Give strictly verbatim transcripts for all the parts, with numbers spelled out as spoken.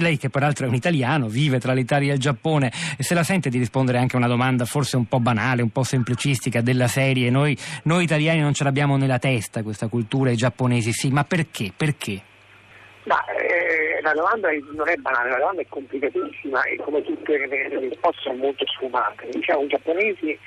Lei, che peraltro è un italiano, vive tra l'Italia e il Giappone, e se la sente di rispondere anche a una domanda forse un po' banale, un po' semplicistica, della serie: noi, noi italiani non ce l'abbiamo nella testa questa cultura, i giapponesi sì, ma perché? Perché? Ma eh, la domanda non è banale, la domanda è complicatissima e come tutte le risposte sono molto sfumate. Diciamo, i giapponesi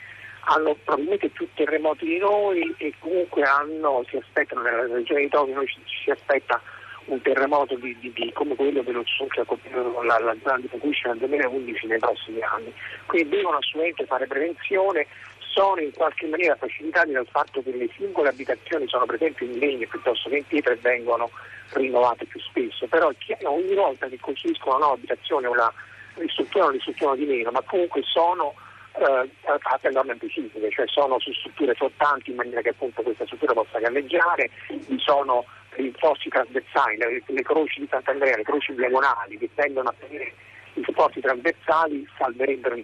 hanno probabilmente più terremoti di noi e comunque hanno, si aspettano, nella regione di Tokyo noi ci, ci si aspetta un terremoto di, di, di, come quello che non ha colpito la, la zona di Fukushima nel duemilaundici nei prossimi anni. Quindi devono assolutamente fare prevenzione, sono in qualche maniera facilitati dal fatto che le singole abitazioni sono per esempio in legno piuttosto che in pietra e vengono rinnovate più spesso, però è chiaro, ogni volta che costruiscono una nuova abitazione una ristruttura o ristrutturano di meno, ma comunque sono eh, fatte enormemente sismiche, cioè sono su strutture flottanti in maniera che appunto questa struttura possa galleggiare, sono rinforzi trasversali, le, le croci di Sant'Andrea, le croci diagonali che tendono a tenere i supporti trasversali salverebbero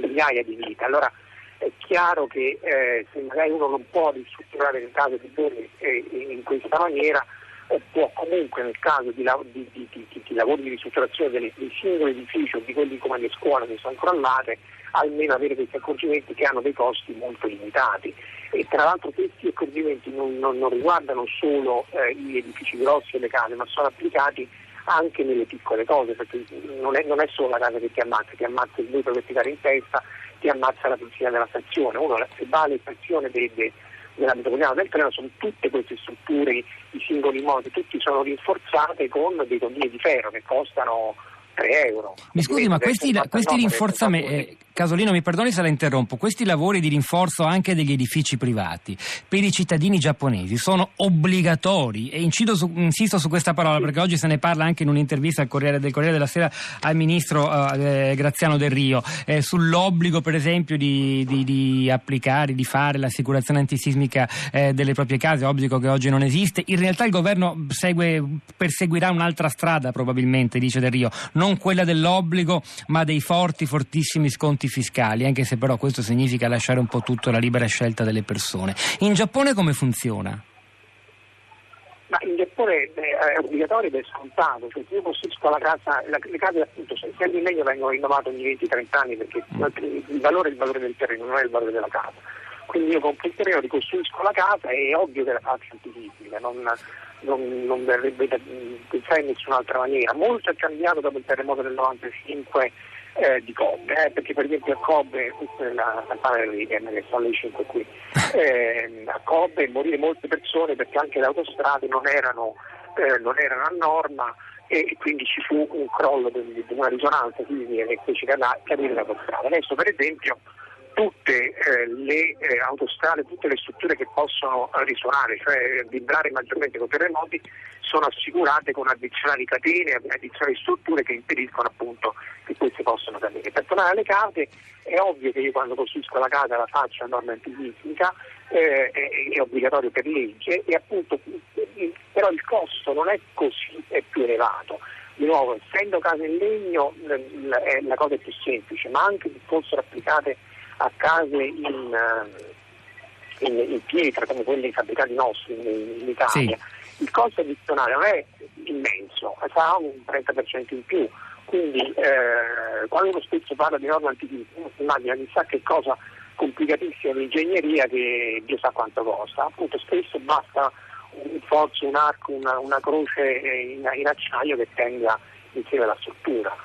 migliaia di vite. Allora è chiaro che eh, se magari uno non può ristrutturare il caso di bene eh, in questa maniera, eh, può comunque nel caso di, lav- di, di, di, di, di lavori di ristrutturazione delle, dei singoli edifici o di quelli come le scuole che sono crollate, almeno avere questi accorgimenti che hanno dei costi molto limitati. E tra l'altro questi accorgimenti non, non, non riguardano solo eh, gli edifici grossi e le case, ma sono applicati anche nelle piccole cose, perché non è, non è solo la casa che ti ammazza, ti ammazza il buco che ti dà in testa, ti ammazza la piscina della stazione. Uno se va alla stazione de, de, della metropolitana del treno, sono tutte queste strutture, i singoli immobili, tutti sono rinforzate con dei tonnelli di ferro che costano tre euro. Mi scusi, ma questi, questi rinforzamenti, eh, Casolino mi perdoni se la interrompo, questi lavori di rinforzo anche degli edifici privati per i cittadini giapponesi sono obbligatori, e incido su, insisto su questa parola perché oggi se ne parla anche in un'intervista al Corriere, del Corriere della Sera al ministro eh, Graziano Del Rio eh, sull'obbligo per esempio di, di, di applicare, di fare l'assicurazione antisismica eh, delle proprie case, obbligo che oggi non esiste. In realtà il governo segue, perseguirà un'altra strada probabilmente, dice Del Rio, non non quella dell'obbligo ma dei forti, fortissimi sconti fiscali, anche se però questo significa lasciare un po' tutto alla libera scelta delle persone. In Giappone come funziona? Ma in Giappone è obbligatorio ed è scontato, cioè se io costruisco la casa, la, le case appunto sempre in legno vengono rinnovate ogni venti trenta anni perché il valore è il valore del terreno, non è il valore della casa. Quindi io compro il terreno, ricostruisco la casa e è ovvio che la faccio antisismica, non, non, non verrebbe da pensare in nessun'altra maniera. Molto è cambiato dopo il terremoto del novantacinque eh, di Kobe, eh, perché per esempio a Kobe, questa è la campana dell'I D M che sono le cinque qui, eh, a Kobe morire molte persone perché anche le autostrade non erano, eh, non erano a norma e quindi ci fu un crollo di, di una risonanza sismica che fece cadere l'autostrada. Adesso per esempio tutte eh, le eh, autostrade, tutte le strutture che possono risuonare, cioè vibrare maggiormente con terremoti, sono assicurate con addizionali catene, addizionali strutture che impediscono appunto che queste possano cadere. Per tornare alle case, è ovvio che io quando costruisco la casa la faccio a norma antisismica, eh, è, è obbligatorio per legge, e appunto però il costo non è così, è più elevato. Di nuovo, essendo case in legno la, la cosa è più semplice, ma anche se fossero applicate a case in, in, in pietra come quelli fabbricati nostri in, in Italia, sì, il costo addizionale non è immenso, fa un trenta per cento in più, quindi eh, quando uno spesso parla di norma antisismica uno si immagina chissà che cosa complicatissima di ingegneria che Dio sa quanto costa, appunto spesso basta un forzo, un arco, una, una croce in, in acciaio che tenga insieme la struttura.